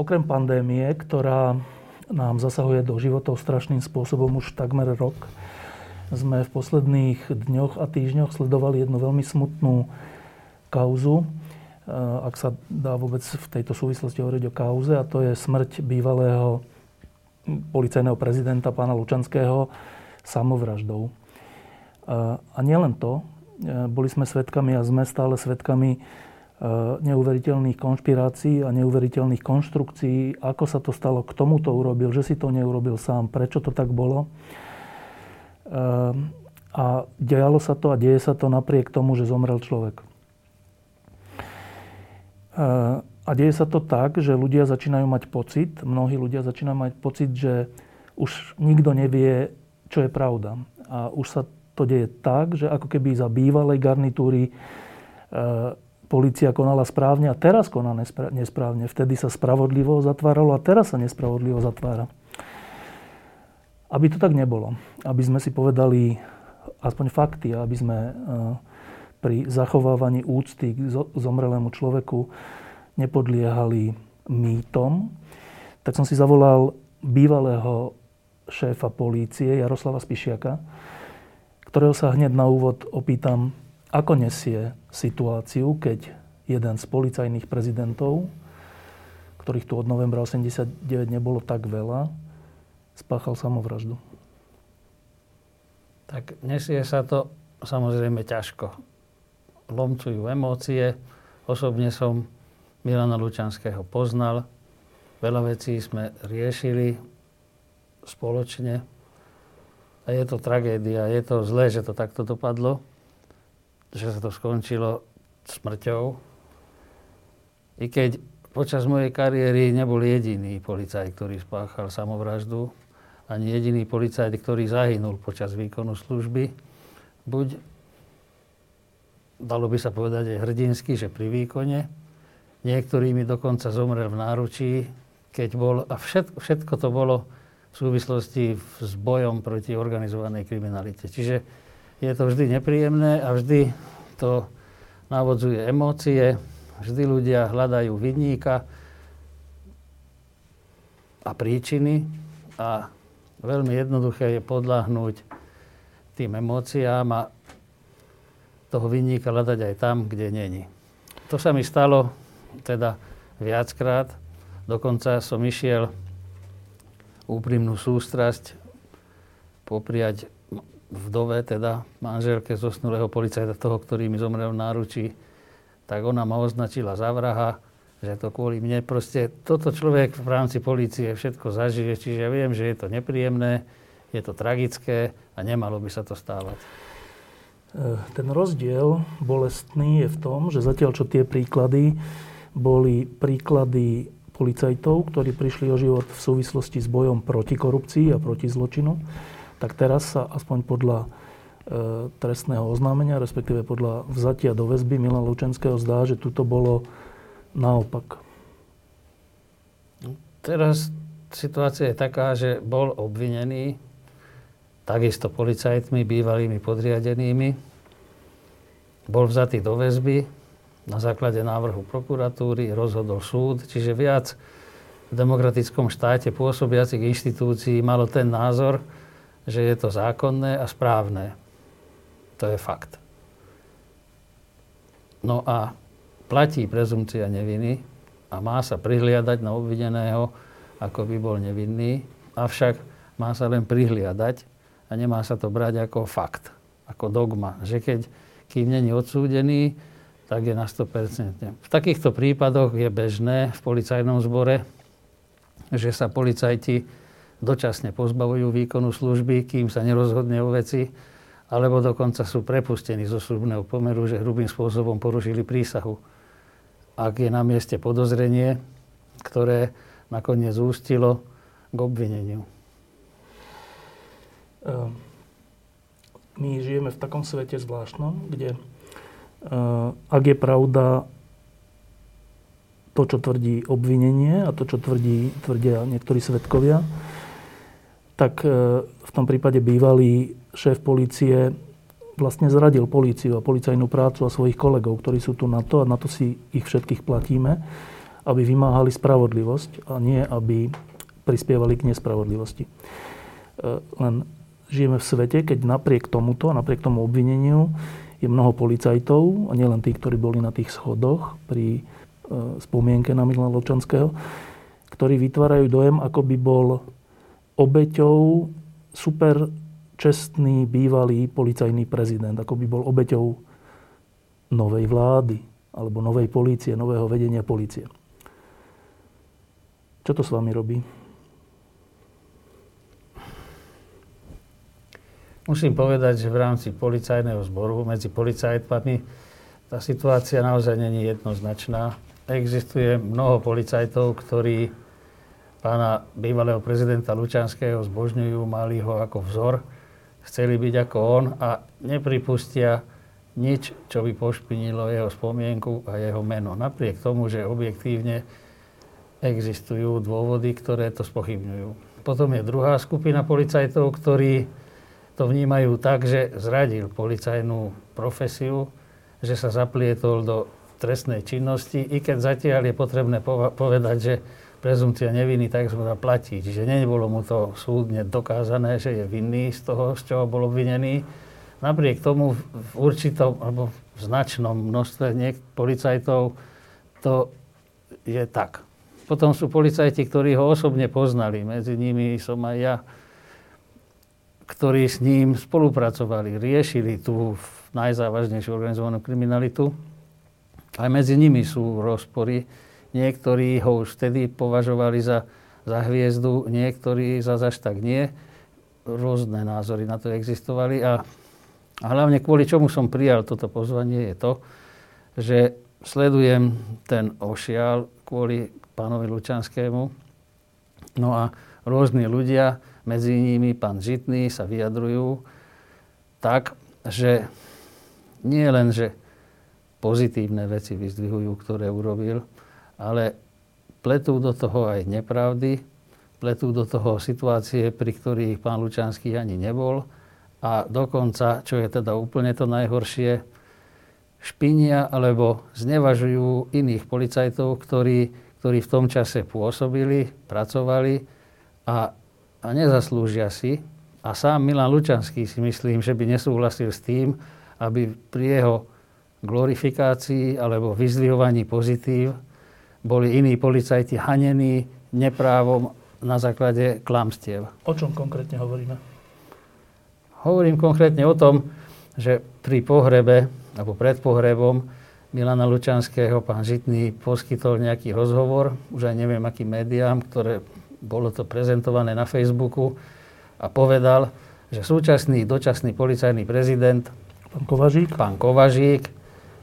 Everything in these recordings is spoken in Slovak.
Okrem pandémie, ktorá nám zasahuje do životov strašným spôsobom už takmer rok, sme v posledných dňoch a týždňoch sledovali jednu veľmi smutnú kauzu, ak sa dá vôbec v tejto súvislosti hovoriť o kauze, a to je smrť bývalého policajného prezidenta pána Lučanského samovraždou. A nielen to, boli sme svedkami a sme stále svedkami neuveriteľných konšpirácií a neuveriteľných konštrukcií, ako sa to stalo, k tomu to urobil, že si to neurobil sám, prečo to tak bolo. A dialo sa to a deje sa to napriek tomu, že zomrel človek. A deje sa to tak, že ľudia začínajú mať pocit, mnohí ľudia začínajú mať pocit, že už nikto nevie, čo je pravda. A už sa to deje tak, že ako keby za bývalej garnitúry polícia konala správne a teraz koná nesprávne. Vtedy sa spravodlivo zatváralo a teraz sa nespravodlivo zatvára. Aby to tak nebolo. Aby sme si povedali aspoň fakty, aby sme pri zachovávaní úcty k zomrelému človeku nepodliehali mýtom, tak som si zavolal bývalého šéfa polície Jaroslava Spišiaka, ktorého sa hneď na úvod opýtam, ako nesie situáciu, keď jeden z policajných prezidentov, ktorých tu od novembra 89 nebolo tak veľa, spáchal samovraždu? Tak nesie sa to samozrejme ťažko. Lomcujú emócie. Osobne som Milana Lučanského poznal. Veľa vecí sme riešili spoločne. A je to tragédia, je to zlé, že to takto dopadlo, že sa to skončilo smrťou. I keď počas mojej kariéry nebol jediný policajt, ktorý spáchal samovraždu, ani jediný policajt, ktorý zahynul počas výkonu služby, buď, dalo by sa povedať aj hrdinsky, že pri výkone, niektorý mi dokonca zomrel v náručí, keď bol, a všetko to bolo v súvislosti s bojom proti organizovanej kriminalite. Čiže je to vždy nepríjemné a vždy to navodzuje emócie. Vždy ľudia hľadajú vinníka a príčiny a veľmi jednoduché je podľahnúť tým emóciám a toho vinníka hľadať aj tam, kde není. To sa mi stalo teda viackrát. Dokonca som išiel úprimnú sústrasť popriať vdove, teda manželke zosnulého policajta, toho, ktorý mi zomrel v náručí, tak ona ma označila za vraha, že to kvôli mne. Proste toto človek v rámci polície všetko zažije, čiže ja viem, že je to nepríjemné, je to tragické a nemalo by sa to stávať. Ten rozdiel bolestný je v tom, že zatiaľ čo tie príklady boli príklady policajtov, ktorí prišli o život v súvislosti s bojom proti korupcii a proti zločinu, tak teraz sa aspoň podľa trestného oznámenia, respektíve podľa vzatia do väzby Milana Lučanského zdá, že tuto bolo naopak. Teraz situácia je taká, že bol obvinený takisto policajtmi, bývalými podriadenými. Bol vzatý do väzby na základe návrhu prokuratúry, rozhodol súd, čiže viac v demokratickom štáte pôsobiacich inštitúcií malo ten názor, že je to zákonné a správne. To je fakt. No a platí prezumpcia neviny a má sa prihliadať na obvineného, ako by bol nevinný, avšak má sa len prihliadať a nemá sa to brať ako fakt, ako dogma, že keď kým není odsúdený, tak je na 100%. V takýchto prípadoch je bežné v policajnom zbore, že sa policajti dočasne pozbavujú výkonu služby, kým sa nerozhodne o veci, alebo dokonca sú prepustení zo služobného pomeru, že hrubým spôsobom porušili prísahu. A ak je na mieste podozrenie, ktoré nakoniec ústilo k obvineniu. My žijeme v takom svete zvláštnom, kde ak je pravda to, čo tvrdí obvinenie a to, čo tvrdia niektorí svedkovia, tak v tom prípade bývalý šéf polície vlastne zradil políciu a policajnú prácu a svojich kolegov, ktorí sú tu na to a na to si ich všetkých platíme, aby vymáhali spravodlivosť a nie, aby prispievali k nespravodlivosti. Len žijeme v svete, keď napriek tomuto, napriek tomu obvineniu je mnoho policajtov a nielen tých, ktorí boli na tých schodoch pri spomienke na Milana Lovčanského, ktorí vytvárajú dojem, ako by bol obeťou super čestný bývalý policajný prezident, ako by bol obeťou novej vlády alebo novej polície, nového vedenia polície. Čo to s vami robí? Musím povedať, že v rámci policajného zboru medzi policajtmi tá situácia naozaj nie je jednoznačná. Existuje mnoho policajtov, ktorí pána bývalého prezidenta Lučanského zbožňujú, mali ho ako vzor, chceli byť ako on a nepripustia nič, čo by pošpinilo jeho spomienku a jeho meno. Napriek tomu, že objektívne existujú dôvody, ktoré to spochybňujú. Potom je druhá skupina policajtov, ktorí to vnímajú tak, že zradil policajnú profesiu, že sa zaplietol do trestnej činnosti, i keď zatiaľ je potrebné povedať, že prezumcia neviny tzv. Platí. Čiže nebolo mu to súdne dokázané, že je vinný z toho, z čoho bol obvinený. Napriek tomu v určitom, alebo v značnom množstve policajtov to je tak. Potom sú policajti, ktorí ho osobne poznali. Medzi nimi som aj ja, ktorí s ním spolupracovali, riešili tú najzávažnejšiu organizovanú kriminalitu. Aj medzi nimi sú rozpory. Niektorí ho už vtedy považovali za hviezdu, niektorí za až tak nie. Rôzne názory na to existovali a hlavne kvôli čomu som prijal toto pozvanie je to, že sledujem ten ošial kvôli pánovi Lučanskému. No a rôzni ľudia, medzi nimi pán Žitný, sa vyjadrujú tak, že nie len, že pozitívne veci vyzdvihujú, ktoré urobil, ale pletú do toho aj nepravdy, pletú do toho situácie, pri ktorých pán Lučanský ani nebol a dokonca, čo je teda úplne to najhoršie, špinia alebo znevažujú iných policajtov, ktorí v tom čase pôsobili, pracovali a nezaslúžia si. A sám Milan Lučanský si myslím, že by nesúhlasil s tým, aby pri jeho glorifikácii alebo vyzdvihovaní pozitív boli iní policajti hanení neprávom na základe klamstiev. O čom konkrétne hovoríme? Hovorím konkrétne o tom, že pri pohrebe, alebo pred pohrebom Milana Lučanského pán Žitný poskytol nejaký rozhovor, už aj neviem akým médiám, ktoré bolo to prezentované na Facebooku a povedal, že súčasný dočasný policajný prezident pán Kovažík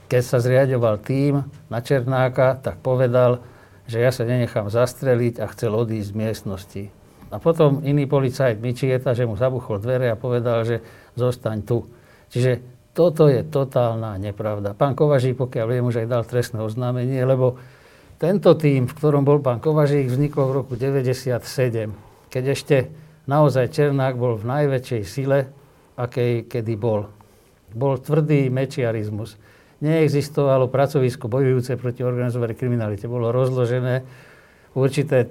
keď sa zriaďoval tím na Černáka, tak povedal, že ja sa nenechám zastreliť a chcel odísť z miestnosti. A potom iný policajt Mičieta, že mu zabuchol dvere a povedal, že zostaň tu. Čiže toto je totálna nepravda. Pán Kovažík, pokiaľ viem, už aj dal trestné oznámenie, lebo tento tím, v ktorom bol pán Kovažík, vznikol v roku 1997, keď ešte naozaj Černák bol v najväčšej sile, akej kedy bol. Bol tvrdý mečiarizmus. Neexistovalo pracovisko bojujúce proti organizovanej kriminalite. Bolo rozložené, určité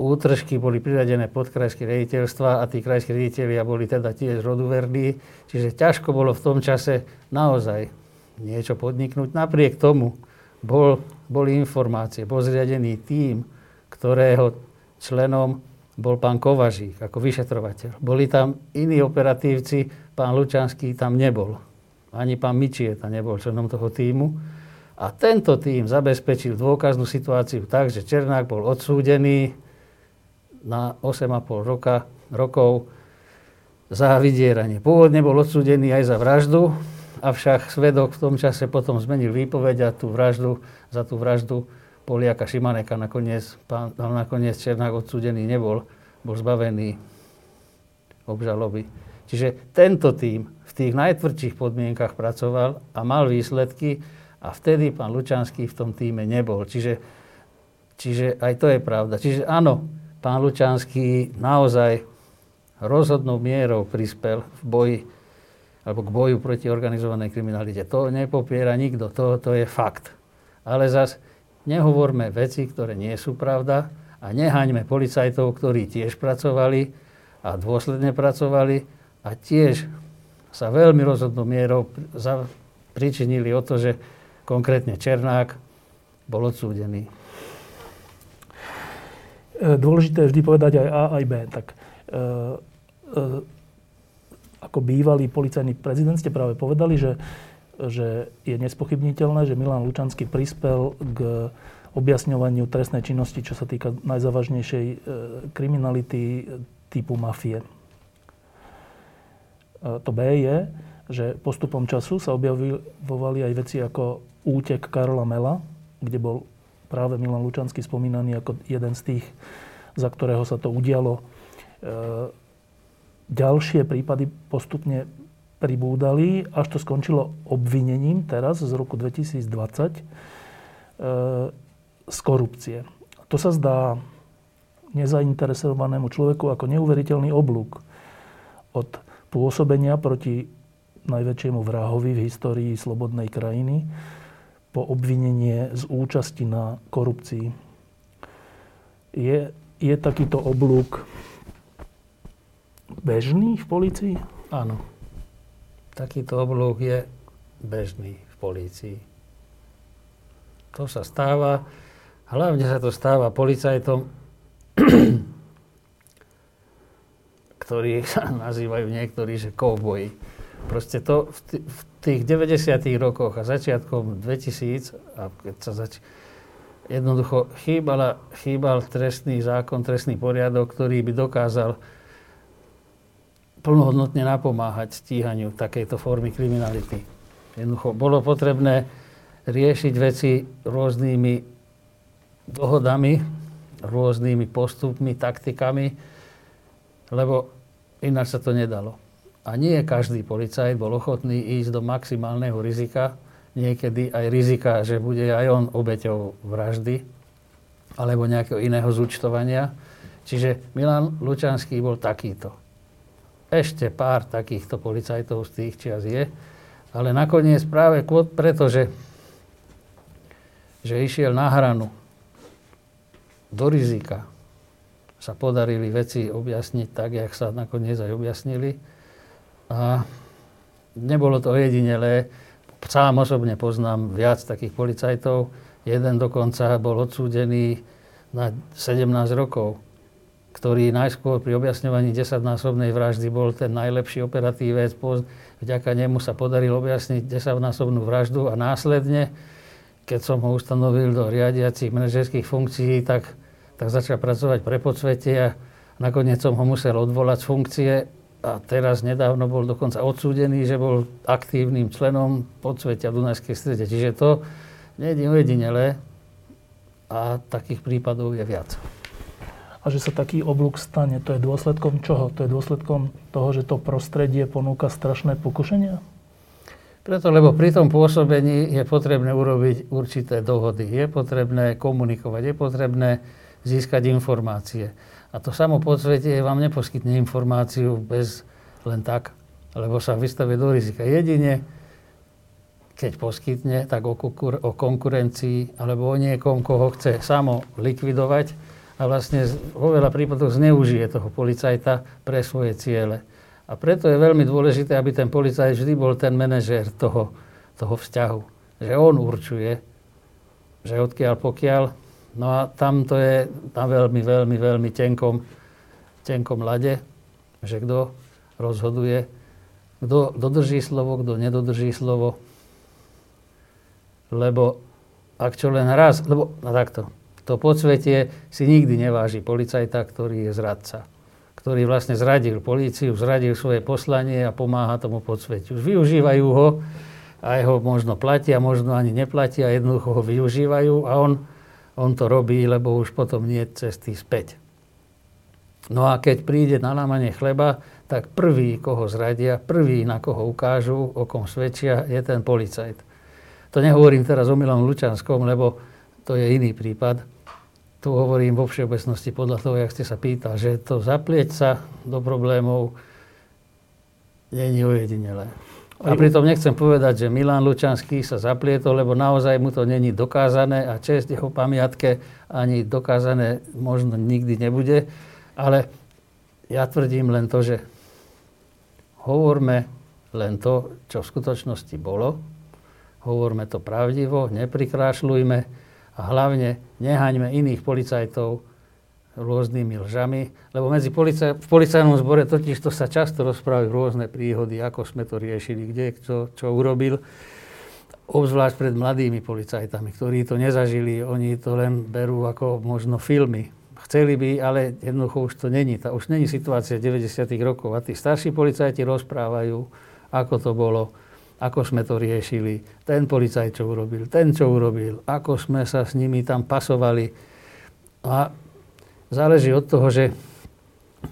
útržky boli priradené pod krajské riaditeľstva a tí krajské riaditelia boli teda tiež roduverní. Čiže ťažko bolo v tom čase naozaj niečo podniknúť. Napriek tomu boli informácie, bol zriadený tím, ktorého členom bol pán Kovažík ako vyšetrovateľ. Boli tam iní operatívci, pán Lučanský tam nebol. Ani pán Mičieta nebol členom toho tímu. A tento tím zabezpečil dôkaznú situáciu tak, že Černák bol odsúdený na 8,5 rokov za vydieranie. Pôvodne bol odsúdený aj za vraždu a avšak svedok v tom čase potom zmenil výpoveď a za tú vraždu Poliaka Šimaneka nakoniec Černák odsúdený nebol, bol zbavený obžaloby. Čiže tento tím v tých najtvrdších podmienkach pracoval a mal výsledky a vtedy pán Lučanský v tom tíme nebol. Čiže aj to je pravda. Čiže áno, pán Lučanský naozaj rozhodnou mierou prispel v boji alebo k boju proti organizovanej kriminalite. To nepopiera nikto, to je fakt. Ale zas nehovorme veci, ktoré nie sú pravda a nehaňme policajtov, ktorí tiež pracovali a dôsledne pracovali a tiež sa veľmi rozhodnou mierou pričinili o to, že konkrétne Černák bol odsúdený. Dôležité je vždy povedať aj A, aj B. Tak ako bývalý policajný prezident ste práve povedali, že je nespochybniteľné, že Milan Lučanský prispel k objasňovaniu trestnej činnosti, čo sa týka najzávažnejšej kriminality typu mafie. To B je, že postupom času sa objavovali aj veci ako útek Karla Mela, kde bol práve Milan Lučanský spomínaný ako jeden z tých, za ktorého sa to udialo. Ďalšie prípady postupne pribúdali, až to skončilo obvinením teraz z roku 2020 z korupcie. To sa zdá nezainteresovanému človeku ako neuveriteľný oblúk od pôsobenia proti najväčšiemu vrahovi v histórii slobodnej krajiny po obvinenie z účasti na korupcii. Je takýto oblúk bežný v polícii? Áno. Takýto oblúk je bežný v polícii. To sa stáva, hlavne sa to stáva policajtom, ktorí sa nazývajú niektorí, že kovboji. Proste to v tých 90. rokoch a začiatkom 2000, a keď sa jednoducho chýbal trestný zákon, trestný poriadok, ktorý by dokázal plnohodnotne napomáhať stíhaniu takejto formy kriminality. Jednoducho bolo potrebné riešiť veci rôznymi dohodami, rôznymi postupmi, taktikami, lebo ináč sa to nedalo. A nie každý policajt bol ochotný ísť do maximálneho rizika, niekedy aj rizika, že bude aj on obeťou vraždy alebo nejakého iného zúčtovania. Čiže Milan Lučanský bol takýto. Ešte pár takýchto policajtov z tých čias je, ale nakoniec práve pretože, že išiel na hranu do rizika, sa podarili veci objasniť tak, jak sa nakoniec aj objasnili. A nebolo to jedinelé. Sám osobne poznám viac takých policajtov. Jeden dokonca bol odsúdený na 17 rokov, ktorý najskôr pri objasňovaní 10-násobnej vraždy bol ten najlepší operatívec. Vďaka nemu sa podarilo objasniť 10-násobnú vraždu a následne, keď som ho ustanovil do riadiacich manažerských funkcií, tak začal pracovať pre podsvetie a nakoniec som ho musel odvolať z funkcie a teraz nedávno bol dokonca odsúdený, že bol aktívnym členom podsvetia v Dunajskej Strede. Čiže to nie je ujedinelé a takých prípadov je viac. A že sa taký oblúk stane, to je dôsledkom čoho? To je dôsledkom toho, že to prostredie ponúka strašné pokušenia? Preto, lebo pri tom pôsobení je potrebné urobiť určité dohody. Je potrebné komunikovať, je potrebné získať informácie. A to samo podsvetie vám neposkytne informáciu bez len tak, lebo sa vystavuje do rizika. Jedine, keď poskytne, tak o konkurencii alebo o niekom, koho chce samo likvidovať, a vlastne vo veľa prípadoch zneužije toho policajta pre svoje ciele. A preto je veľmi dôležité, aby ten policajt vždy bol ten manažér toho vzťahu. Že on určuje, že odkiaľ pokiaľ. No a tam to je na veľmi, veľmi, veľmi tenkom ľade, že kto rozhoduje, kto dodrží slovo, kto nedodrží slovo. Lebo ak čo len raz, lebo no takto. To podsvetie si nikdy neváži policajta, ktorý je zradca. Ktorý vlastne zradil políciu, zradil svoje poslanie a pomáha tomu podsvetiu. Využívajú ho aj ho možno platia, možno ani neplatia, jednoducho ho využívajú a on to robí, lebo už potom nie je cesty späť. No a keď príde na lámanie chleba, tak prvý, koho zradia, prvý, na koho ukážu, o kom svedčia, je ten policajt. To nehovorím teraz o Milanu Lučanskom, lebo to je iný prípad. Tu hovorím vo všeobecnosti podľa toho, jak ste sa pýtali, že to zaplieť sa do problémov nie je ojedinelé. A pritom nechcem povedať, že Milan Lučanský sa zaplietol, lebo naozaj mu to není dokázané a čest jeho pamiatke ani dokázané možno nikdy nebude. Ale ja tvrdím len to, že hovorme len to, čo v skutočnosti bolo. Hovorme to pravdivo, neprikrášľujme a hlavne nehaňme iných policajtov rôznymi lžami, lebo v policajnom zbore totiž to sa často rozprávajú rôzne príhody, ako sme to riešili, kde čo urobil, obzvlášť pred mladými policajtami, ktorí to nezažili, oni to len berú ako možno filmy. Chceli by, ale jednoducho už to není. Už není situácia 90. rokov a tí starší policajti rozprávajú, ako to bolo, ako sme to riešili, ten policajt, čo urobil, ten, čo urobil, ako sme sa s nimi tam pasovali. A záleží od toho, že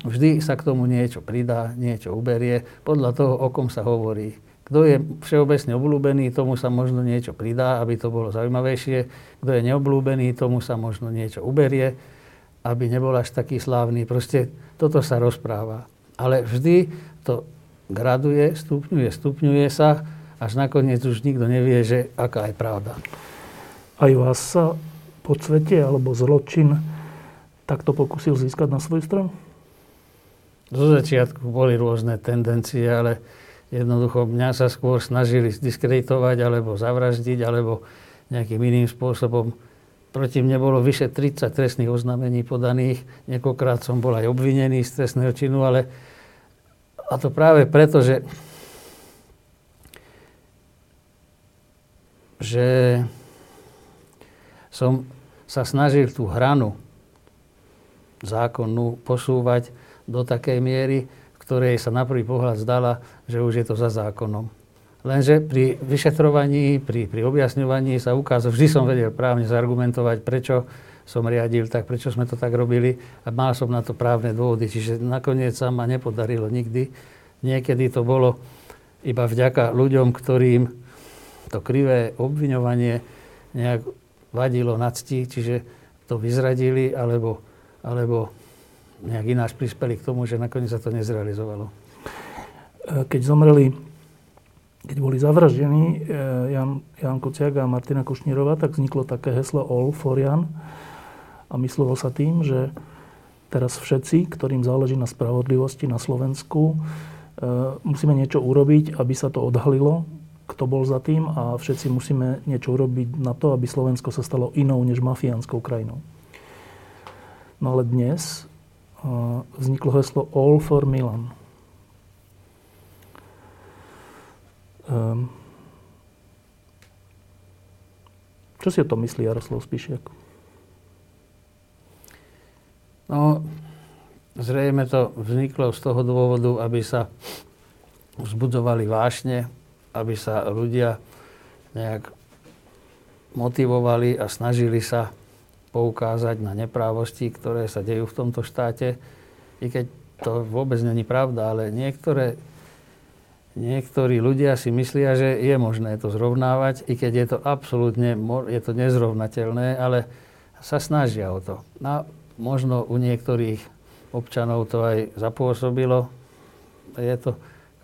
vždy sa k tomu niečo pridá, niečo uberie, podľa toho, o kom sa hovorí. Kto je všeobecne obľúbený, tomu sa možno niečo pridá, aby to bolo zaujímavejšie. Kto je neobľúbený, tomu sa možno niečo uberie, aby nebol až taký slávny. Proste toto sa rozpráva. Ale vždy to graduje, stupňuje sa, až nakoniec už nikto nevie, že aká je pravda. Aj vás sa podsvetie alebo zločin takto pokúsil získať na svoju stranu? Zo začiatku boli rôzne tendencie, ale jednoducho mňa sa skôr snažili zdiskreditovať alebo zavraždiť, alebo nejakým iným spôsobom. Proti mne bolo vyše 30 trestných oznámení podaných. Niekoľkrát som bol aj obvinený z trestného činu, ale a to práve preto, že som sa snažil tú hranu zákonnú posúvať do takej miery, v ktorej sa na prvý pohľad zdala, že už je to za zákonom. Lenže pri vyšetrovaní, pri objasňovaní sa ukázalo, vždy som vedel právne zargumentovať, prečo som riadil tak, prečo sme to tak robili a mal som na to právne dôvody. Čiže nakoniec sa ma nepodarilo nikdy. Niekedy to bolo iba vďaka ľuďom, ktorým to krivé obviňovanie nejak vadilo na cti, čiže to vyzradili alebo nejak ináč prispeli k tomu, že nakoniec sa to nezrealizovalo. Keď boli zavraždení Ján Kuciak a Martina Kušnírová, tak vzniklo také heslo All for Jan. A myslelo sa tým, že teraz všetci, ktorým záleží na spravodlivosti na Slovensku, musíme niečo urobiť, aby sa to odhalilo, kto bol za tým, a všetci musíme niečo urobiť na to, aby Slovensko sa stalo inou než mafiánskou krajinou. No ale dnes vzniklo heslo All for Milan. Čo si o tom myslí Jaroslav Spišiak? No, zrejme to vzniklo z toho dôvodu, aby sa vzbudzovali vášne, aby sa ľudia nejak motivovali a snažili sa poukázať na neprávosti, ktoré sa dejú v tomto štáte, i keď to vôbec není pravda, ale Niektorí ľudia si myslia, že je možné to zrovnávať, i keď je to absolútne nezrovnateľné, ale sa snažia o to. A možno u niektorých občanov to aj zapôsobilo.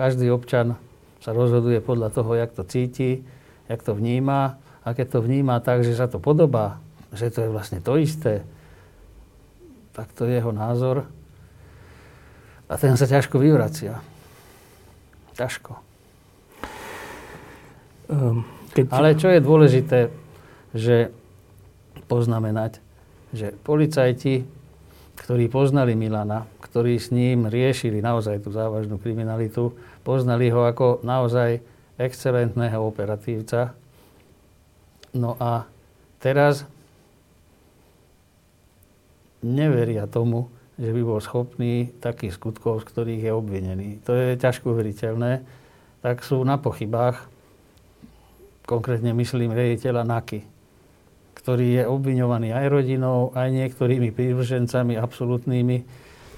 Každý občan sa rozhoduje podľa toho, jak to cíti, jak to vníma. A keď to vníma tak, že sa to podobá, že to je vlastne to isté, tak to je jeho názor. A ten sa ťažko vyvracia. Ťažko. Ale čo je dôležité, že poznamenať, že policajti, ktorí poznali Milana, ktorí s ním riešili naozaj tú závažnú kriminalitu, poznali ho ako naozaj excelentného operatívca. No a teraz neveria tomu, že by bol schopný takých skutkov, z ktorých je obvinený. To je ťažko veriteľné. Tak sú na pochybách konkrétne myslím riaditeľa NAKY, ktorý je obviňovaný aj rodinou, aj niektorými prívržencami absolútnymi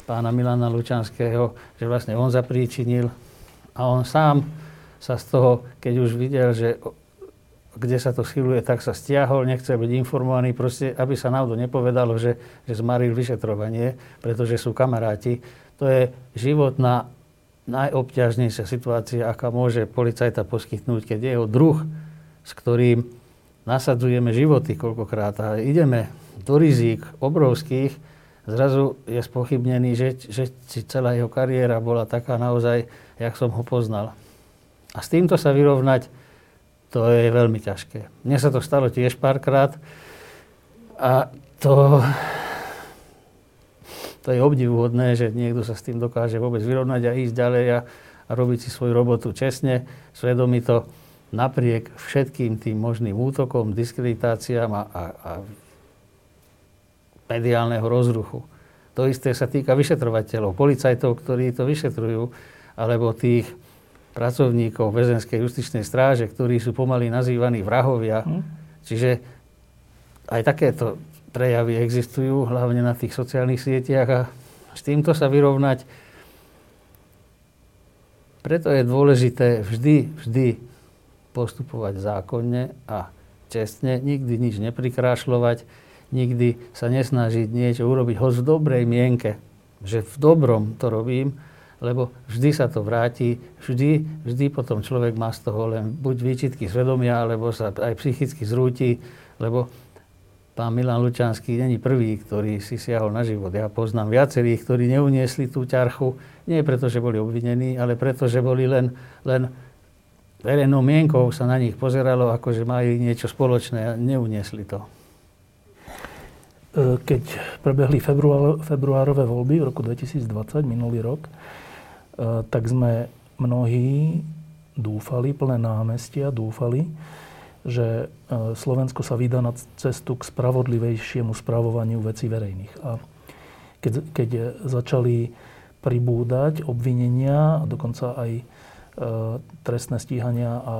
pána Milana Lučanského, že vlastne on zapríčinil. A on sám sa z toho, keď už videl, že kde sa to schyluje, tak sa stiahol, nechce byť informovaný, proste, aby sa náhodou nepovedalo, že zmaril vyšetrovanie, pretože sú kamaráti. To je životná najobťažnejšia situácia, aká môže policajta poskytnúť, keď je jeho druh, s ktorým nasadzujeme životy koľkokrát a ideme do rizík obrovských, zrazu je spochybnený, že celá jeho kariéra bola taká naozaj, jak som ho poznal. A s týmto sa vyrovnať, to je veľmi ťažké. Mne sa to stalo tiež párkrát a to je obdivuhodné, že niekto sa s tým dokáže vôbec vyrovnať a ísť ďalej a robiť si svoju robotu čestne, svedomito, napriek všetkým tým možným útokom, diskreditáciám a mediálneho rozruchu. To isté sa týka vyšetrovateľov, policajtov, ktorí to vyšetrujú, alebo tých pracovníkov väzenskej justičnej stráže, ktorí sú pomaly nazývaní vrahovia. Čiže aj takéto prejavy existujú, hlavne na tých sociálnych sieťach a s týmto sa vyrovnať. Preto je dôležité vždy postupovať zákonne a čestne, nikdy nič neprikrášľovať, nikdy sa nesnažiť niečo urobiť, hoď v dobrej mienke, že v dobrom to robím, lebo vždy sa to vráti, vždy potom človek má z toho len buď výčitky svedomia, alebo sa aj psychicky zrúti, lebo pán Milan Lučanský není prvý, ktorý si siahol na život. Ja poznám viacerých, ktorí neuniesli tú ťarchu, nie preto, že boli obvinení, ale preto, že boli len verejnou mienkou sa na nich pozeralo, ako že majú niečo spoločné a neuniesli to. Keď prebehli februárové voľby v roku 2020, minulý rok, tak sme mnohí dúfali, plné námestia dúfali, že Slovensko sa vydá na cestu k spravodlivejšiemu spravovaniu vecí verejných. A keď začali pribúdať obvinenia a dokonca aj trestné stíhania a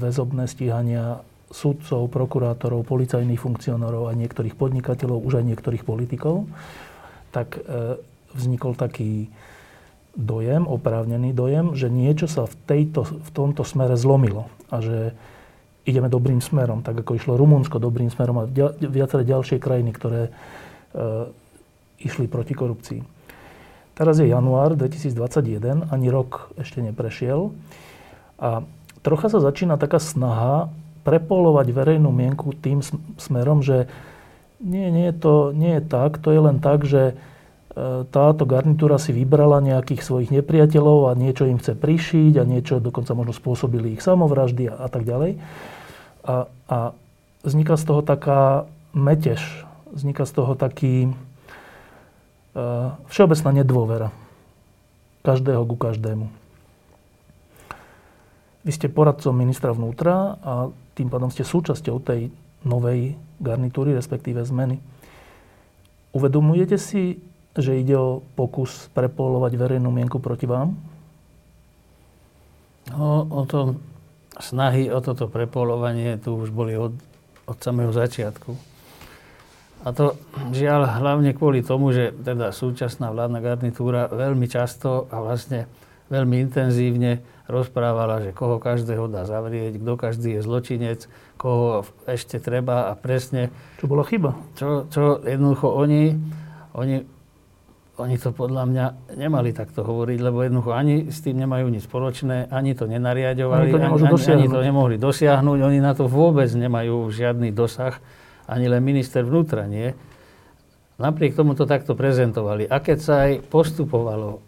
väzobné stíhania sudcov, prokurátorov, policajných funkcionárov a niektorých podnikateľov, už aj niektorých politikov, tak vznikol taký dojem, oprávnený dojem, že niečo sa v tomto smere zlomilo a že ideme dobrým smerom, tak ako išlo Rumunsko dobrým smerom a viaceré ďalšie krajiny, ktoré išli proti korupcii. Teraz je január 2021, ani rok ešte neprešiel a trocha sa začína taká snaha prepolovať verejnú mienku tým smerom, že nie je tak, to je len tak, že táto garnitúra si vybrala nejakých svojich nepriateľov a niečo im chce prišiť a niečo dokonca možno spôsobili ich samovraždy a tak ďalej. A vzniká z toho taká metež, vzniká z toho taký všeobecná nedôvera každého ku každému. Vy ste poradcom ministra vnútra a tým pádom ste súčasťou tej novej garnitúry, respektíve zmeny. Uvedomujete si, že ide o pokus prepolovať verejnú mienku proti vám? No, o tom snahy o toto prepolovanie tu už boli od samého začiatku. A to žiaľ hlavne kvôli tomu, že teda súčasná vládna garnitúra veľmi často a vlastne veľmi intenzívne rozprávala, že koho každého dá zavrieť, kto každý je zločinec, koho ešte treba a presne. Čo bola chyba? Čo jednoducho oni to podľa mňa nemali takto hovoriť, lebo jednoducho ani s tým nemajú nič spoločné, ani to nenariadovali, ani to nemohli dosiahnuť. Oni na to vôbec nemajú žiadny dosah, ani len minister vnútra, nie. Napriek tomu to takto prezentovali. A keď sa aj postupovalo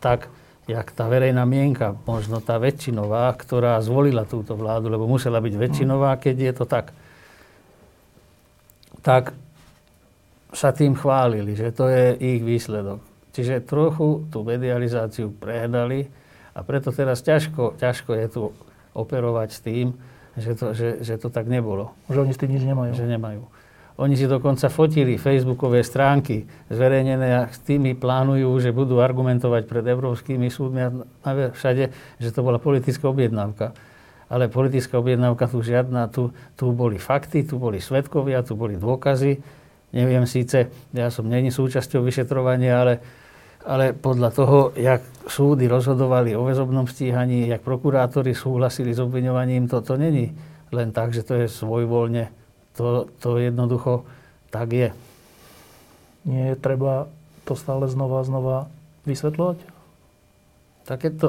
tak, jak tá verejná mienka, možno tá väčšinová, ktorá zvolila túto vládu, lebo musela byť väčšinová, keď je to tak sa tým chválili, že to je ich výsledok. Čiže trochu tú medializáciu prehnali a preto teraz ťažko je tu operovať s tým, že to tak nebolo. Že oni s tým nič nemajú. Že nemajú. Oni si dokonca fotili facebookové stránky zverejnené a s tými plánujú, že budú argumentovať pred európskymi súdmi a všade, že to bola politická objednávka. ale politická objednávka tu žiadna, tu boli fakty, tu boli svedkovia, tu boli dôkazy. Neviem síce, ja som neni súčasťou vyšetrovania, ale podľa toho, jak súdy rozhodovali o väzobnom stíhaní, jak prokurátori súhlasili s obviňovaním, to neni len tak, že to je svojvoľne. To jednoducho tak je. Nie je treba to stále znova a znova vysvetľovať? Tak je to,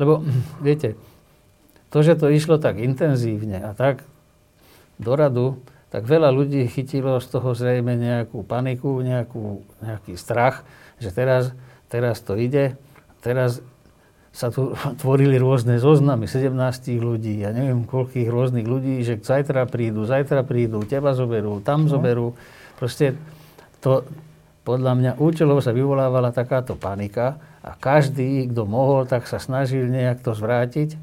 lebo viete, to, že to išlo tak intenzívne a tak doradu, tak veľa ľudí chytilo z toho zrejme nejakú paniku, nejaký strach, že teraz to ide, teraz sa tu tvorili rôzne zoznamy, 17 ľudí, ja neviem koľkých rôznych ľudí, že zajtra prídu, teba zoberú, tam zoberú. Proste to podľa mňa účelovo sa vyvolávala takáto panika a každý, kto mohol, tak sa snažil nejak to zvrátiť,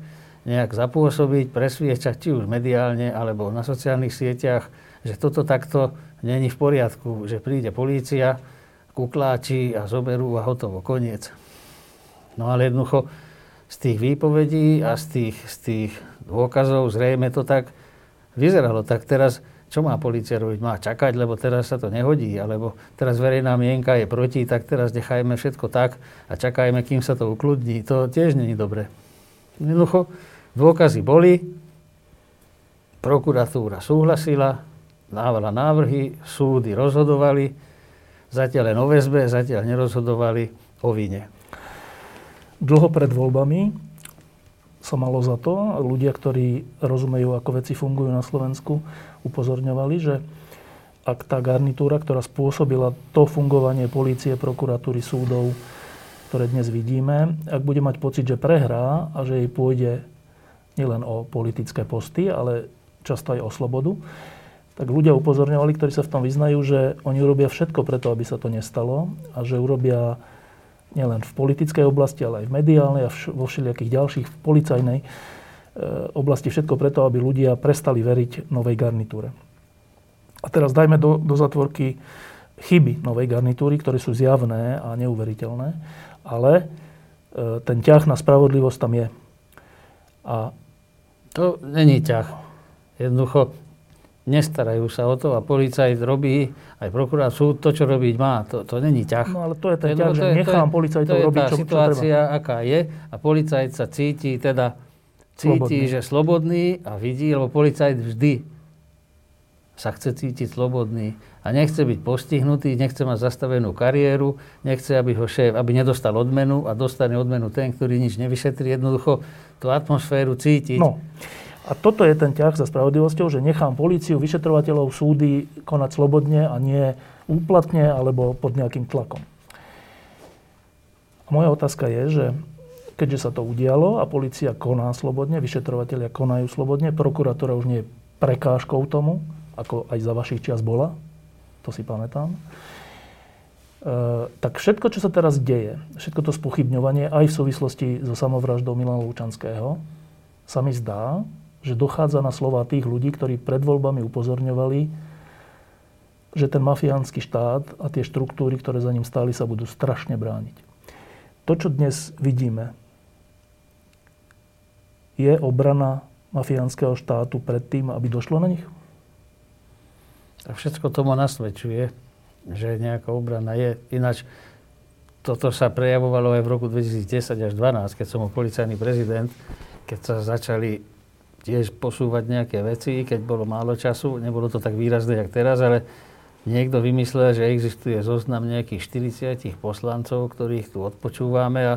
nejak zapôsobiť, presviečať, či už mediálne, alebo na sociálnych sieťach, že toto takto není v poriadku, že príde polícia, kukláči a zoberú a hotovo, koniec. No ale jednoducho z tých výpovedí a z tých dôkazov zrejme to tak vyzeralo. Tak teraz, čo má polícia robiť? Má čakať, lebo teraz sa to nehodí, alebo teraz verejná mienka je proti, tak teraz nechajme všetko tak a čakajme, kým sa to ukludní. To tiež není dobre. Jednoducho, dôkazy boli, prokuratúra súhlasila, dávala návrhy, súdy rozhodovali, zatiaľ len o väzbe, zatiaľ nerozhodovali o vine. Dlho pred voľbami sa malo za to, ľudia, ktorí rozumejú, ako veci fungujú na Slovensku, upozorňovali, že ak tá garnitúra, ktorá spôsobila to fungovanie polície, prokuratúry, súdov, ktoré dnes vidíme, ak bude mať pocit, že prehrá a že jej pôjde nielen o politické posty, ale často aj o slobodu, tak ľudia upozorňovali, ktorí sa v tom vyznajú, že oni urobia všetko preto, aby sa to nestalo a že urobia nielen v politickej oblasti, ale aj v mediálnej a vo všelijakých ďalších, v policajnej oblasti všetko preto, aby ľudia prestali veriť novej garnitúre. A teraz dajme do zatvorky chyby novej garnitúry, ktoré sú zjavné a neuveriteľné, ale ten ťah na spravodlivosť tam je. A to není ťah. Jednoducho nestarajú sa o to a policajt robí, aj prokurátor to, čo robiť má. To není ťah. No ale to je ten ťah, že nechám policajtov robiť, čo treba. To je tá situácia, aká je a policajt sa cíti, slobodný. Že slobodný a vidí, lebo policajt vždy sa chce cítiť slobodný a nechce byť postihnutý, nechce mať zastavenú kariéru, nechce, aby ho šéf, aby nedostal odmenu a dostane odmenu ten, ktorý nič nevyšetrí, jednoducho tú atmosféru cítiť. No a toto je ten ťah za spravodlivosťou, že nechám políciu, vyšetrovateľov, súdy konať slobodne a nie úplatne alebo pod nejakým tlakom. A moja otázka je, že keďže sa to udialo a polícia koná slobodne, vyšetrovatelia konajú slobodne, prokuratúra už nie je prekážkou tomu, ako aj za vašich čias bola, to si pamätám, tak všetko, čo sa teraz deje, všetko to spochybňovanie aj v súvislosti so samovraždou Milana Lučanského, sa mi zdá, že dochádza na slova tých ľudí, ktorí pred voľbami upozorňovali, že ten mafiánsky štát a tie štruktúry, ktoré za ním stáli, sa budú strašne brániť. To, čo dnes vidíme, je obrana mafiánskeho štátu pred tým, aby došlo na nich? A všetko tomu nasvedčuje, že nejaká obrana je. Ináč toto sa prejavovalo aj v roku 2010 až 2012, keď som bol policajný prezident, keď sa začali tiež posúvať nejaké veci, keď bolo málo času, nebolo to tak výrazné, jak teraz, ale niekto vymyslel, že existuje zoznam nejakých 40 poslancov, ktorých tu odpočúvame a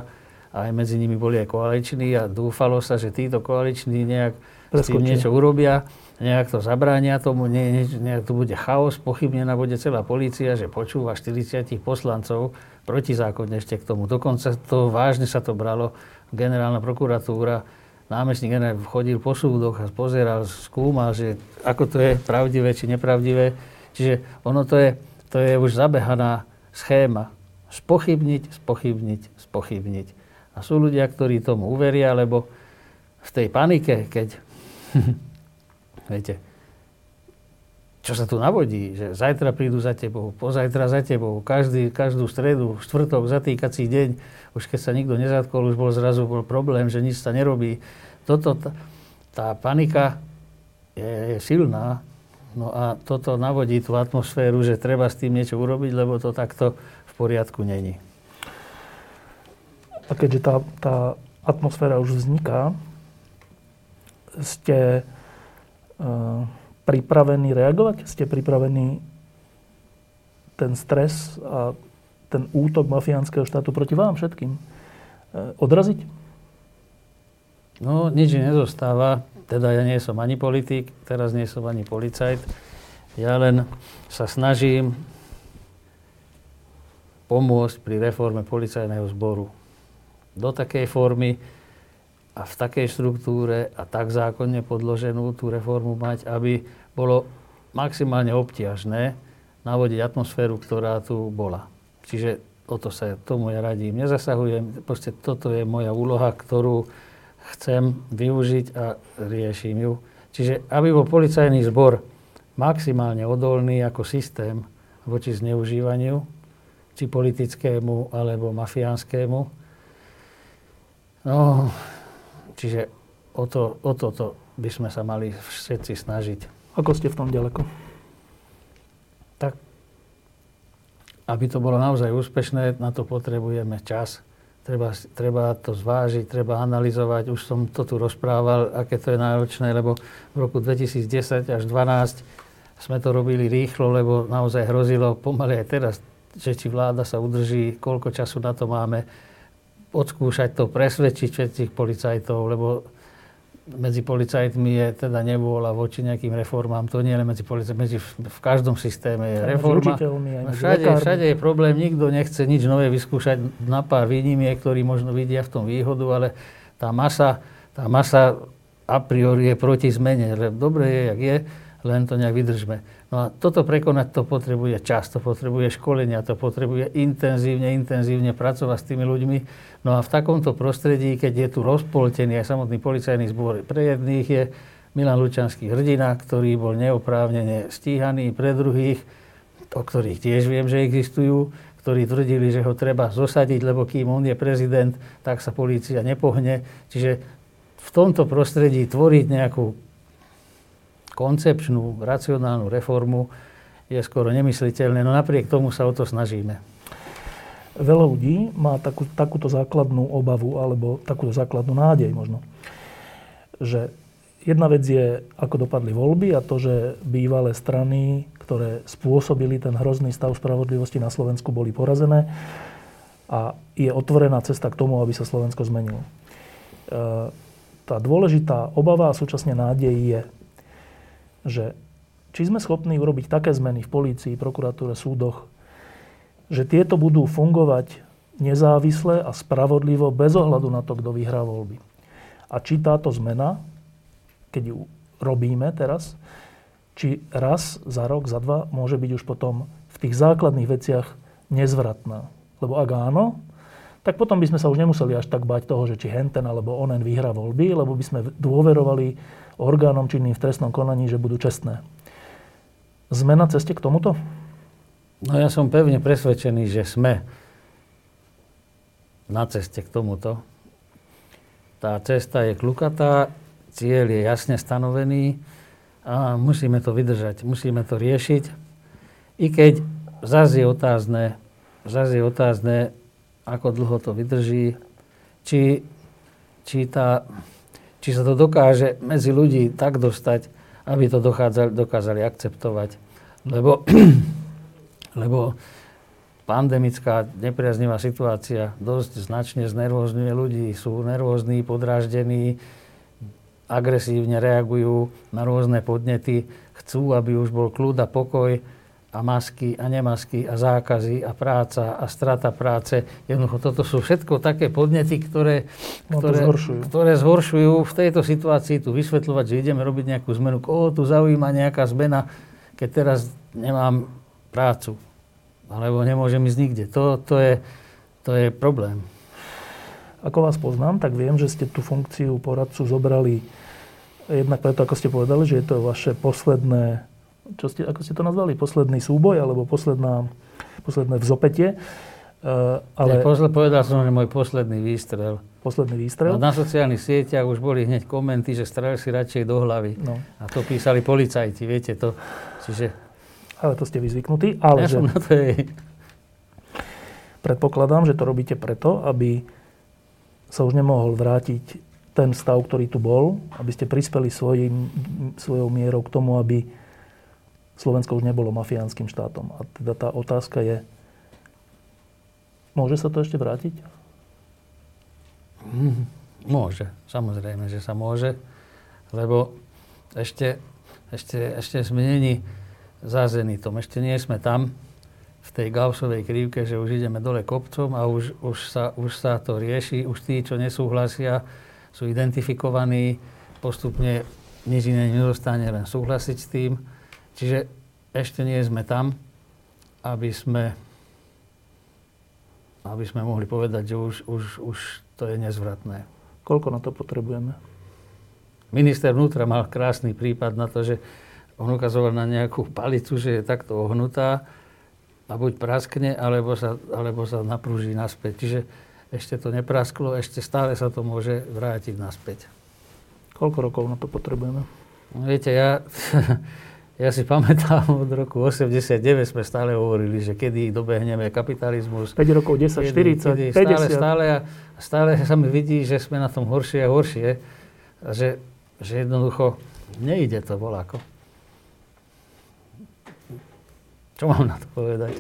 aj medzi nimi boli aj koaliční a dúfalo sa, že títo koaliční nejak s tým niečo urobia, nejak to zabránia tomu, nejak tu bude chaos, pochybnená bude celá polícia, že počúva 40 poslancov, protizákonne ešte k tomu. Dokonca to vážne sa to bralo, generálna prokuratúra, námestník generál chodil po súdoch a pozeral, skúmal, že ako to je pravdivé či nepravdivé. Čiže ono to je už zabehaná schéma. Spochybniť. A sú ľudia, ktorí tomu uveria, lebo v tej panike, keď viete, čo sa tu navodí, že zajtra prídu za tebou, pozajtra za tebou, každú stredu, štvrtok, zatýkací deň, už keď sa nikto nezatkol, už bol problém, že nič sa nerobí. Toto, tá panika je silná. No a toto navodí tú atmosféru, že treba s tým niečo urobiť, lebo to takto v poriadku není. A keďže tá atmosféra už vzniká, ste pripravení reagovať? Ste pripravení ten stres a ten útok mafiánskeho štátu proti vám všetkým odraziť? No, nič nezostáva. Teda ja nie som ani politik, teraz nie som ani policajt. Ja len sa snažím pomôcť pri reforme policajného zboru. Do takej formy a v takej štruktúre a tak zákonne podloženú tú reformu mať, aby bolo maximálne obťažné navodiť atmosféru, ktorá tu bola. Čiže tomu ja radím, nezasahujem. Proste toto je moja úloha, ktorú chcem využiť a riešim ju. Čiže aby bol policajný zbor maximálne odolný ako systém voči zneužívaniu, či politickému, alebo mafiánskému. No, čiže o toto by sme sa mali všetci snažiť. Ako ste v tom ďaleko? Tak, aby to bolo naozaj úspešné, na to potrebujeme čas. Treba to zvážiť, treba analyzovať. Už som to tu rozprával, aké to je náročné, lebo v roku 2010 až 2012 sme to robili rýchlo, lebo naozaj hrozilo pomaly aj teraz, že či vláda sa udrží, koľko času na to máme, odskúšať to, presvedčiť všetkých policajtov, lebo medzi policajtmi je teda nevôľa voči nejakým reformám. To nie je medzi policajtmi, v každom systéme je reforma. Všade je problém, nikto nechce nič nové vyskúšať na pár výnimiek, ktorí možno vidia v tom výhodu, ale tá masa a priori je proti zmene. Dobre je, jak je, len to nejak vydržme. No a toto prekonať, to potrebuje čas, to potrebuje školenia, to potrebuje intenzívne pracovať s tými ľuďmi. No a v takomto prostredí, keď je tu rozpoltený aj samotný policajný zbor, pre jedných je Milan Lučanský hrdina, ktorý bol neoprávnene stíhaný, pre druhých, o ktorých tiež viem, že existujú, ktorí tvrdili, že ho treba zosadiť, lebo kým on je prezident, tak sa polícia nepohne. Čiže v tomto prostredí tvoriť nejakú koncepčnú, racionálnu reformu je skoro nemysliteľné, no napriek tomu sa o to snažíme. Veľa ľudí má takúto základnú obavu, alebo takúto základnú nádej možno, že jedna vec je, ako dopadli voľby a to, že bývalé strany, ktoré spôsobili ten hrozný stav spravodlivosti na Slovensku, boli porazené a je otvorená cesta k tomu, aby sa Slovensko zmenilo. Tá dôležitá obava a súčasne nádej je, že či sme schopní urobiť také zmeny v polícii, prokuratúre, súdoch, že tieto budú fungovať nezávisle a spravodlivo bez ohľadu na to, kto vyhrá voľby. A či táto zmena, keď ju robíme teraz, či raz za rok, za dva, môže byť už potom v tých základných veciach nezvratná. Lebo ak áno, tak potom by sme sa už nemuseli až tak báť toho, že či henten alebo onen vyhrá voľby, lebo by sme dôverovali orgánom činným v trestnom konaní, že budú čestné. Sme na ceste k tomuto? No ja som pevne presvedčený, že sme na ceste k tomuto. Tá cesta je kľukatá, cieľ je jasne stanovený a musíme to vydržať, musíme to riešiť. I keď zase je otázne, ako dlho to vydrží, či sa to dokáže medzi ľudí tak dostať, aby to dokázali akceptovať. Lebo pandemická nepriaznivá situácia dosť značne znervózňuje ľudí. Sú nervózni, podráždení, agresívne reagujú na rôzne podnety. Chcú, aby už bol kľud a pokoj. A masky a nemasky a zákazy a práca a strata práce. Jednoducho, toto sú všetko také podnety, ktoré zhoršujú. V tejto situácii tu vysvetľovať, že ideme robiť nejakú zmenu. Koho tu zaujíma nejaká zmena, keď teraz nemám prácu alebo nemôžem ísť nikde. To je problém. Ako vás poznám, tak viem, že ste tú funkciu poradcu zobrali jednak preto, ako ste povedali, že je to vaše posledné, ako ste to nazvali, posledný súboj, alebo posledné vzopätie Ale... Povedal som, že môj posledný výstrel. Posledný výstrel? No, na sociálnych sieťach už boli hneď komenty, že strel si radšej do hlavy. No. A to písali policajti, viete to. Čiže... Ale to ste vyzvyknutí. Ale ja že... som na to je... Predpokladám, že to robíte preto, aby sa už nemohol vrátiť ten stav, ktorý tu bol, aby ste prispeli svojou mierou k tomu, aby Slovensko už nebolo mafiánskym štátom. A teda tá otázka je, môže sa to ešte vrátiť? Môže. Samozrejme, že sa môže. Lebo ešte sme není zázení tom. Ešte nie sme tam v tej Gaussovej krivke, že už ideme dole kopcom a už sa to rieši. Už tí, čo nesúhlasia, sú identifikovaní, postupne nič iné nedostane, len súhlasiť s tým. Čiže ešte nie sme tam, aby sme mohli povedať, že už to je nezvratné. Koľko na to potrebujeme? Minister vnútra mal krásny prípad na to, že on ukazoval na nejakú palicu, že je takto ohnutá a buď praskne, alebo sa napruží naspäť. Čiže ešte to neprasklo, ešte stále sa to môže vrátiť naspäť. Koľko rokov na to potrebujeme? Viete, ja si pamätám, od roku 89 sme stále hovorili, že kedy dobehneme kapitalizmus. 5 rokov, 10, 40, 50. Stále sa mi vidí, že sme na tom horšie a horšie. A že jednoducho nejde to voľako. Čo mám na to povedať?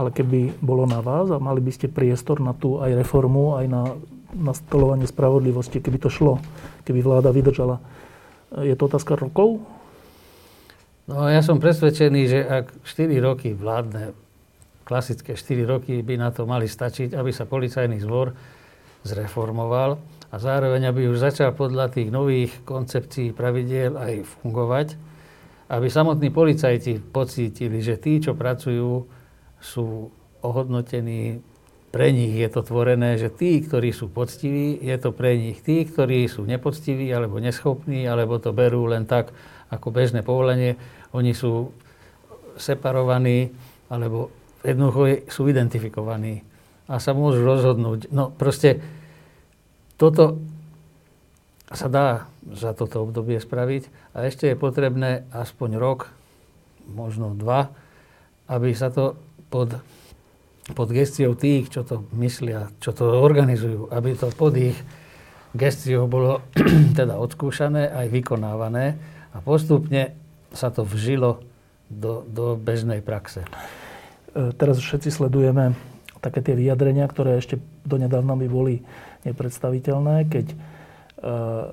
Ale keby bolo na vás a mali by ste priestor na tú aj reformu, aj na nastolovanie spravodlivosti, keby to šlo, keby vláda vydržala. Je to otázka rokov? No ja som presvedčený, že ak 4 roky vládne, klasické 4 roky by na to mali stačiť, aby sa policajný zbor zreformoval a zároveň aby už začal podľa tých nových koncepcií pravidiel aj fungovať, aby samotní policajti pocítili, že tí, čo pracujú, sú ohodnotení, pre nich je to tvorené, že tí, ktorí sú poctiví, je to pre nich. Tí, ktorí sú nepoctiví, alebo neschopní, alebo to berú len tak, ako bežné povolenie, oni sú separovaní, alebo jednoducho sú identifikovaní a sa môžu rozhodnúť. No proste toto sa dá za toto obdobie spraviť a ešte je potrebné aspoň rok, možno 2, aby sa to pod gestiou tých, čo to myslia, čo to organizujú, aby to pod ich gestiou bolo teda odskúšané, aj vykonávané a postupne sa to vžilo do bežnej praxe. Teraz všetci sledujeme také tie vyjadrenia, ktoré ešte donedávna by boli nepredstaviteľné, keď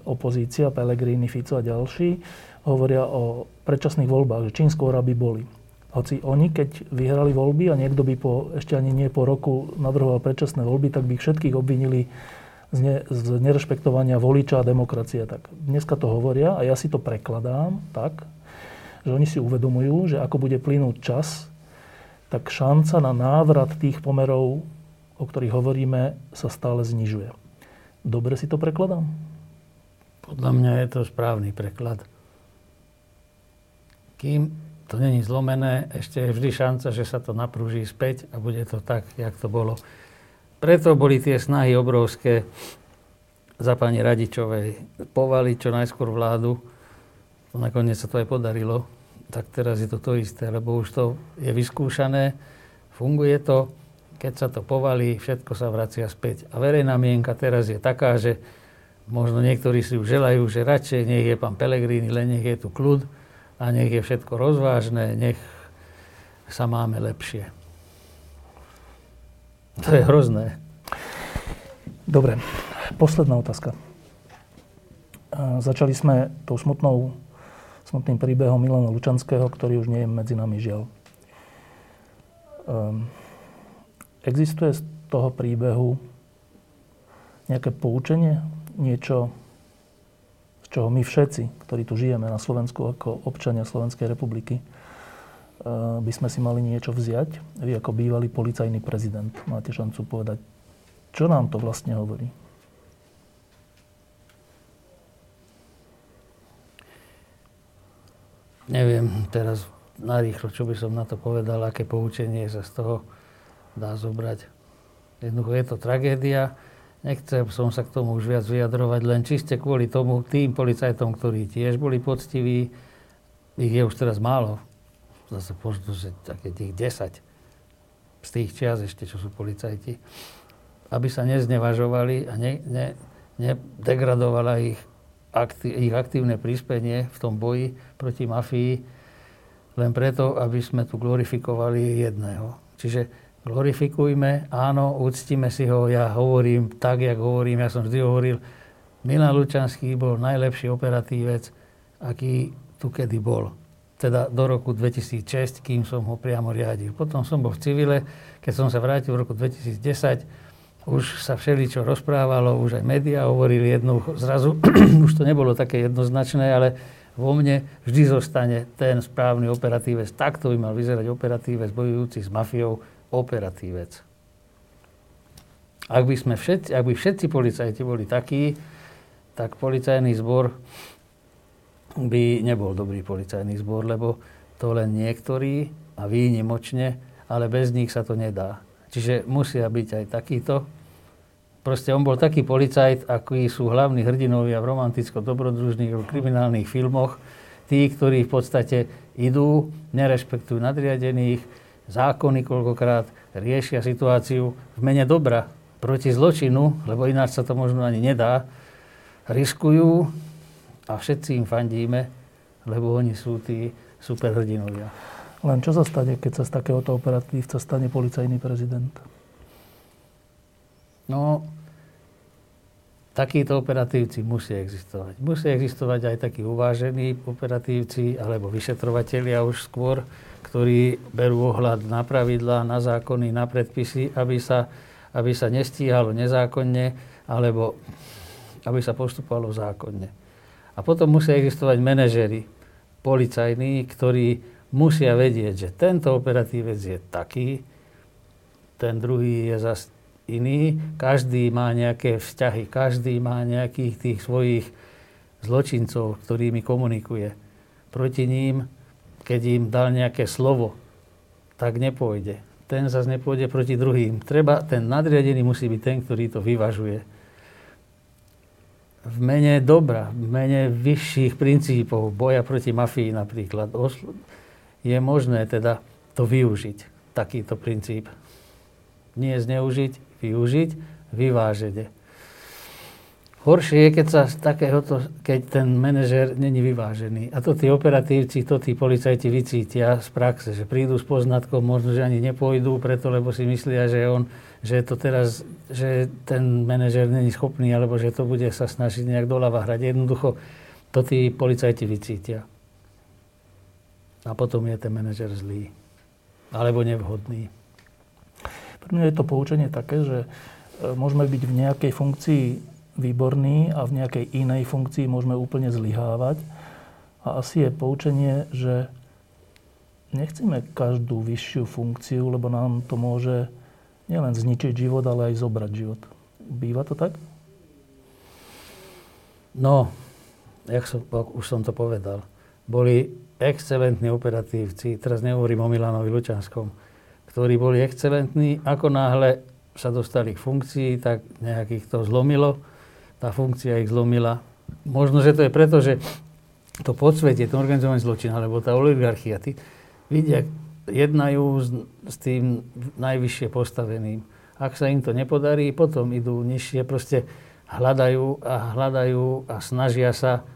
opozícia, Pellegrini, Fico a ďalší hovoria o predčasných voľbách, že čím skôr aby boli. Hoci oni, keď vyhrali voľby a niekto by ešte ani nie po roku navrhoval predčasné voľby, tak by ich všetkých obvinili z nerešpektovania voliča a demokracie. Tak dneska to hovoria a ja si to prekladám tak, že oni si uvedomujú, že ako bude plynúť čas, tak šanca na návrat tých pomerov, o ktorých hovoríme, sa stále znižuje. Dobre si to prekladám? Podľa mňa je to správny preklad. To není zlomené, ešte je vždy šanca, že sa to napruží späť a bude to tak, jak to bolo. Preto boli tie snahy obrovské za pani Radičovej povaliť čo najskôr vládu. Nakoniec sa to aj podarilo. Tak teraz je to isté, lebo už to je vyskúšané, funguje to. Keď sa to povalí, všetko sa vracia späť. A verejná mienka teraz je taká, že možno niektorí si už želajú, že radšej nech je pán Pellegrini, len nech je tu kľud. A nech je všetko rozvážne, nech sa máme lepšie. To je hrozné. Dobre, posledná otázka. Začali sme tou smutným príbehom Milana Lučanského, ktorý už nie je medzi nami, žiaľ. Existuje z toho príbehu nejaké poučenie, niečo, čoho my všetci, ktorí tu žijeme na Slovensku ako občania Slovenskej republiky, by sme si mali niečo vziať? Vy ako bývalý policajný prezident máte šancu povedať, čo nám to vlastne hovorí? Neviem teraz narýchlo, čo by som na to povedal, aké poučenie sa z toho dá zobrať. Jednoducho je to tragédia. Nechcem som sa k tomu už viac vyjadrovať, len čiste kvôli tomu tým policajtom, ktorí tiež boli poctiví, ich je už teraz málo. Zase počtu, že také tých 10 z tých čias ešte, čo sú policajti, aby sa neznevažovali a nedegradovala ich aktívne prispenie v tom boji proti mafii len preto, aby sme tu glorifikovali jedného. Čiže glorifikujme, áno, uctíme si ho, ja hovorím tak, jak hovorím, ja som vždy hovoril, Milan Lučanský bol najlepší operatívec, aký tu kedy bol. Teda do roku 2006, kým som ho priamo riadil. Potom som bol v civile, keď som sa vrátil v roku 2010, už sa všeličo rozprávalo, už aj médiá hovorili jednou, zrazu už to nebolo také jednoznačné, ale vo mne vždy zostane ten správny operatívec. Takto by mal vyzerať operatívec bojujúci s mafiou, operatívec. Ak by všetci policajti boli takí, tak policajný zbor by nebol dobrý policajný zbor, lebo to len niektorí a výnimočne, ale bez nich sa to nedá. Čiže musia byť aj takýto. Proste on bol taký policajt, akí sú hlavní hrdinovia v romanticko-dobrodružných v kriminálnych filmoch. Tí, ktorí v podstate idú, nerešpektujú nadriadených, zákony koľkokrát riešia situáciu v mene dobra proti zločinu, lebo ináč sa to možno ani nedá, riskujú a všetci im fandíme, lebo oni sú tí superhrdinovia. Len čo sa stane, keď sa z takéhoto operatívca stane policajný prezident? No, takíto operatívci musia existovať. Musia existovať aj takí uvážení operatívci alebo vyšetrovatelia už skôr, ktorí berú ohľad na pravidlá, na zákony, na predpisy, aby sa nestíhalo nezákonne, alebo aby sa postupovalo zákonne. A potom musia existovať manažéri policajní, ktorí musia vedieť, že tento operatívec je taký, ten druhý je zase iný, každý má nejaké vzťahy, každý má nejakých tých svojich zločincov, ktorými komunikuje. Proti ním, keď im dal nejaké slovo, tak nepôjde. Ten zase nepôjde proti druhým. Treba, ten nadriadený musí byť ten, ktorý to vyvažuje. V mene dobra, v mene vyšších princípov, boja proti mafii napríklad, je možné teda to využiť, takýto princíp. Nie zneužiť, využiť, vyváženie. Horšie je, keď sa z takéhoto, keď ten manažér není vyvážený. A to tí operatívci, to tí policajti vycítia z praxe, že prídu s poznatkom, možno, že ani nepôjdu, preto, lebo si myslia, že to teraz, že ten manažér není schopný, alebo že to bude sa snažiť nejak doľava hrať. Jednoducho, to tí policajti vycítia. A potom je ten manažér zlý. Alebo nevhodný. Pre mňa je to poučenie také, že môžeme byť v nejakej funkcii výborný a v nejakej inej funkcii môžeme úplne zlyhávať. A asi je poučenie, že nechceme každú vyššiu funkciu, lebo nám to môže nielen zničiť život, ale aj zobrať život. Býva to tak? No, už som to povedal. Boli excelentní operatívci, teraz nehovorím o Milanovi Lučanskom, ktorí boli excelentní, ako náhle sa dostali k funkcii, tak nejakých to zlomilo. Tá funkcia ich zlomila. Možno, že to je preto, že to podsvetie, to organizovaný zločin, alebo tá oligarchia, tí vidia, jednajú s tým najvyššie postaveným. Ak sa im to nepodarí, potom idú nižšie, proste hľadajú a snažia sa,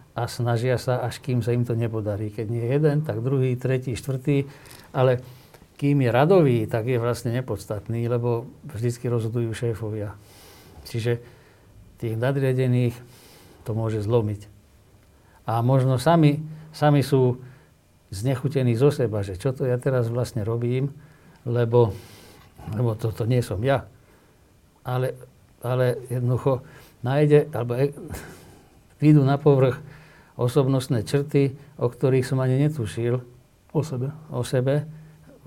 až kým sa im to nepodarí. Keď nie jeden, tak druhý, tretí, štvrtý, ale kým je radový, tak je vlastne nepodstatný, lebo vždycky rozhodujú šéfovia. Čiže tých nadriadených to môže zlomiť. A možno sami sú znechutení zo seba, že čo to ja teraz vlastne robím, lebo toto nie som ja. Ale jednoducho nájde, alebo výjdu na povrch osobnostné črty, o ktorých som ani netušil. O sebe,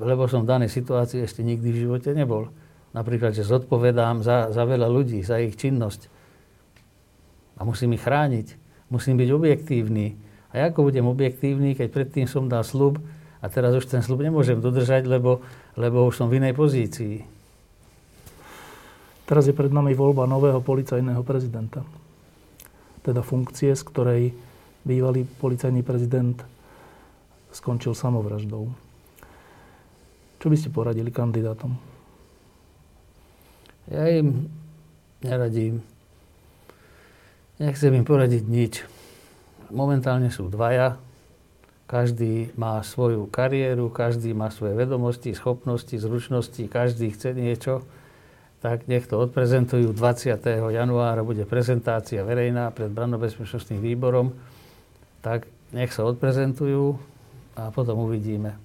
lebo som v danej situácii ešte nikdy v živote nebol. Napríklad, že zodpovedám za veľa ľudí, za ich činnosť. A musím ich chrániť. Musím byť objektívny. A ako budem objektívny, keď predtým som dal sľub a teraz už ten sľub nemôžem dodržať, lebo už som v inej pozícii. Teraz je pred nami voľba nového policajného prezidenta. Teda funkcie, z ktorej bývalý policajný prezident skončil samovraždou. Čo by ste poradili kandidátom? Ja im neradím. Nechcem im poradiť nič. Momentálne sú dvaja. Každý má svoju kariéru, každý má svoje vedomosti, schopnosti, zručnosti, každý chce niečo. Tak nech to odprezentujú. 20. januára bude prezentácia verejná pred Branno-bezpečnostným výborom. Tak nech sa odprezentujú a potom uvidíme.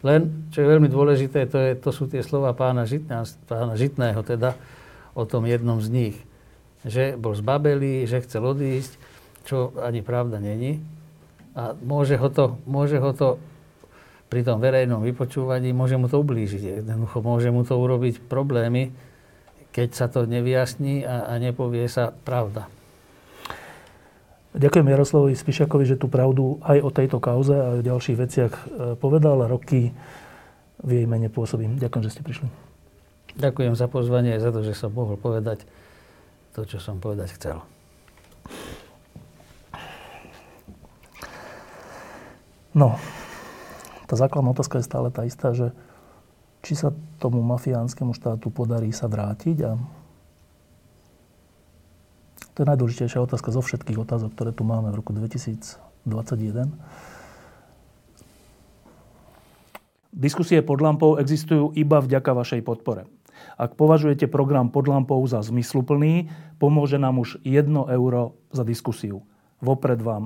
Len, čo je veľmi dôležité, to sú tie slova pána Žitného, teda o tom jednom z nich. Že bol zbabelý, že chcel odísť, čo ani pravda není. A môže ho to pri tom verejnom vypočúvaní, môže mu to ublížiť. Jednoducho môže mu to urobiť problémy, keď sa to nevyjasní a nepovie sa pravda. Ďakujem Jaroslavovi Spišakovi, že tú pravdu aj o tejto kauze a o ďalších veciach povedal. Roky v jej mene pôsobím. Ďakujem, že ste prišli. Ďakujem za pozvanie a za to, že som mohol povedať to, čo som povedať chcel. No, tá základná otázka je stále tá istá, že či sa tomu mafiánskému štátu podarí sa vrátiť. A to je najdôležitejšia otázka zo všetkých otázok, ktoré tu máme v roku 2021. Diskusie pod lampou existujú iba vďaka vašej podpore. Ak považujete program Pod lampou za zmysluplný, pomôže nám už 1 euro za diskusiu. Vopred vám